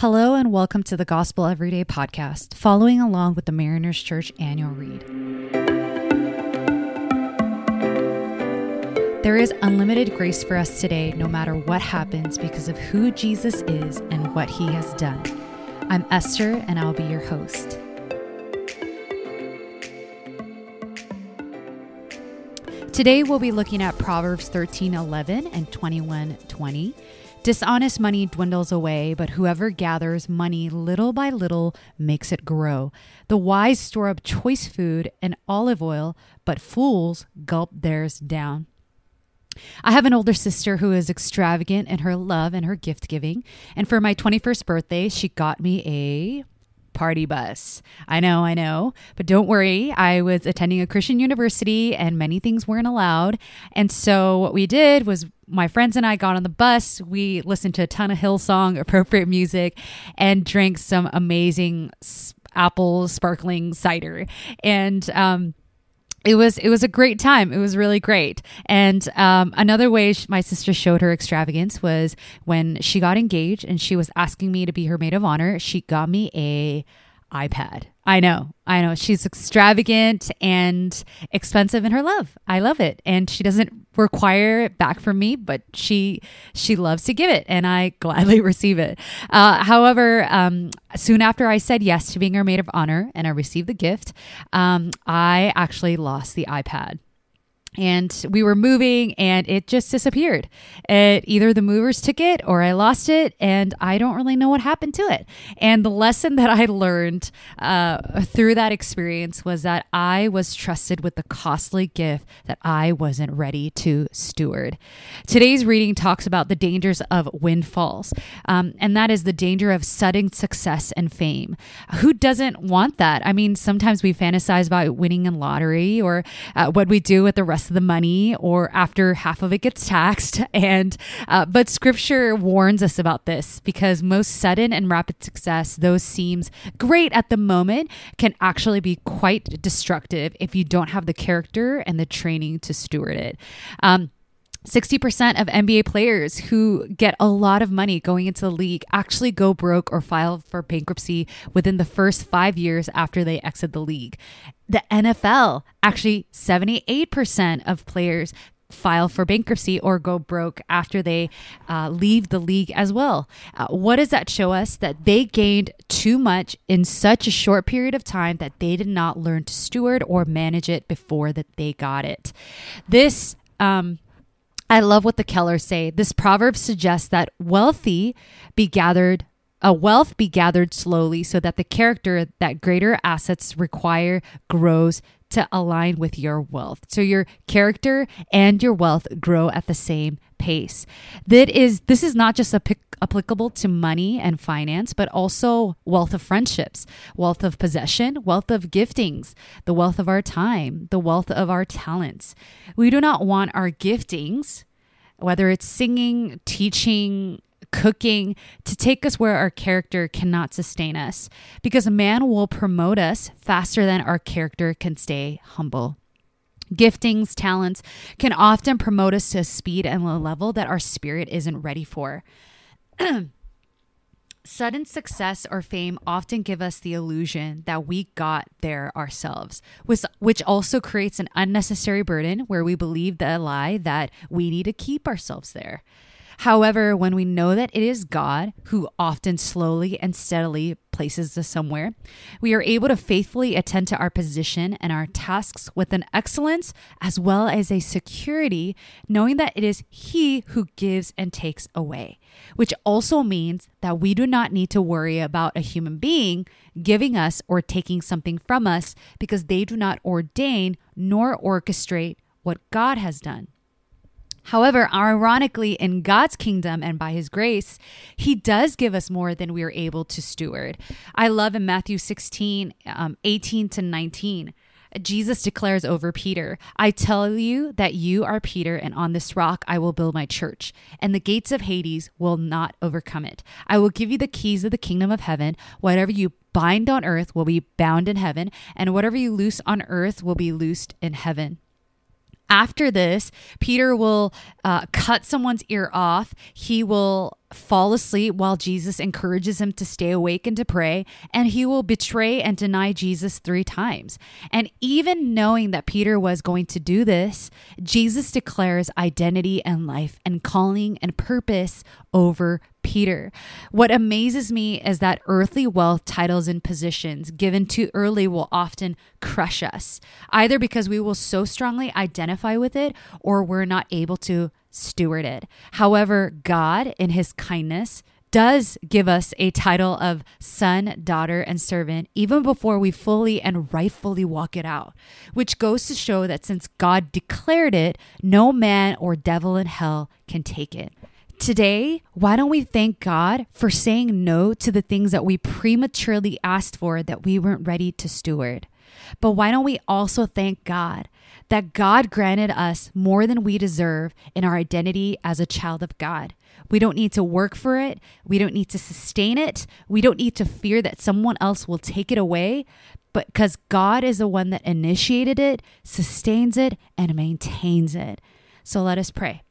Hello and welcome to the Gospel Everyday podcast, following along with the Mariners Church annual read. There is unlimited grace for us today, no matter what happens, because of who Jesus is and what he has done. I'm Esther, and I'll be your host. Today, we'll be looking at Proverbs 13:11 and 21:20. Dishonest money dwindles away, but whoever gathers money little by little makes it grow. The wise store up choice food and olive oil, but fools gulp theirs down. I have an older sister who is extravagant in her love and her gift giving. And for my 21st birthday, she got me a party bus. I know, but don't worry. I was attending a Christian university and many things weren't allowed. And so what we did was my friends and I got on the bus. We listened to a ton of Hillsong appropriate music and drank some amazing apple sparkling cider. And, It was a great time. It was really great. And another way my sister showed her extravagance was when she got engaged and she was asking me to be her maid of honor. She got me an iPad. I know. She's extravagant and expensive in her love. I love it. And she doesn't require it back from me, but she loves to give it, and I gladly receive it. However, soon after I said yes to being her maid of honor and I received the gift, I actually lost the iPad. And we were moving and it just disappeared. Either the movers took it or I lost it, and I don't really know what happened to it. And the lesson that I learned through that experience was that I was trusted with the costly gift that I wasn't ready to steward. Today's reading talks about the dangers of windfalls, and that is the danger of sudden success and fame. Who doesn't want that? I mean, sometimes we fantasize about winning in lottery or what we do with the rest of the money or after half of it gets taxed. And but scripture warns us about this, because most sudden and rapid success, though seems great at the moment, can actually be quite destructive if you don't have the character and the training to steward it. 60% of NBA players who get a lot of money going into the league actually go broke or file for bankruptcy within the first 5 years after they exit the league. The NFL, actually 78% of players file for bankruptcy or go broke after they leave the league as well. What does that show us? That they gained too much in such a short period of time that they did not learn to steward or manage it before that they got it. This, I love what the Kellers say. This proverb suggests that wealth be gathered slowly, so that the character that greater assets require grows to align with your wealth. So your character and your wealth grow at the same pace. This is not just applicable to money and finance, but also wealth of friendships, wealth of possession, wealth of giftings, the wealth of our time, the wealth of our talents. We do not want our giftings, whether it's singing, teaching, cooking, to take us where our character cannot sustain us, because a man will promote us faster than our character can stay humble. Giftings, talents can often promote us to a speed and a level that our spirit isn't ready for. Sudden success or fame often give us the illusion that we got there ourselves, which also creates an unnecessary burden where we believe the lie that we need to keep ourselves there. However, when we know that it is God who often slowly and steadily places us somewhere, we are able to faithfully attend to our position and our tasks with an excellence as well as a security, knowing that it is He who gives and takes away, which also means that we do not need to worry about a human being giving us or taking something from us, because they do not ordain nor orchestrate what God has done. However, ironically, in God's kingdom and by His grace, He does give us more than we are able to steward. I love in Matthew 16, 18 to 19, Jesus declares over Peter, "I tell you that you are Peter, and on this rock I will build my church, and the gates of Hades will not overcome it. I will give you the keys of the kingdom of heaven. Whatever you bind on earth will be bound in heaven, and whatever you loose on earth will be loosed in heaven." After this, Peter will cut someone's ear off. He will fall asleep while Jesus encourages him to stay awake and to pray, and he will betray and deny Jesus 3 times. And even knowing that Peter was going to do this, Jesus declares identity and life and calling and purpose over Peter. What amazes me is that earthly wealth, titles, and positions given too early will often crush us, either because we will so strongly identify with it or we're not able to steward it. However, God, in his kindness, does give us a title of son, daughter, and servant even before we fully and rightfully walk it out, which goes to show that since God declared it, no man or devil in hell can take it. Today, why don't we thank God for saying no to the things that we prematurely asked for that we weren't ready to steward? But why don't we also thank God that God granted us more than we deserve in our identity as a child of God? We don't need to work for it. We don't need to sustain it. We don't need to fear that someone else will take it away, but because God is the one that initiated it, sustains it, and maintains it. So let us pray.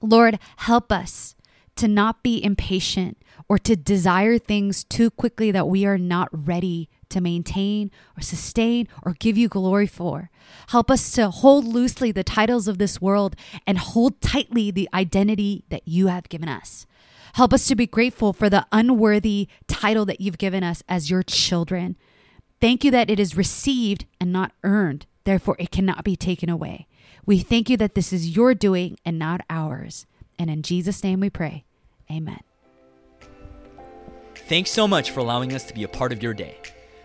Lord, help us to not be impatient or to desire things too quickly that we are not ready to maintain or sustain or give you glory for. Help us to hold loosely the titles of this world and hold tightly the identity that you have given us. Help us to be grateful for the unworthy title that you've given us as your children. Thank you that it is received and not earned. Therefore, it cannot be taken away. We thank you that this is your doing and not ours. And in Jesus' name we pray. Amen. Thanks so much for allowing us to be a part of your day.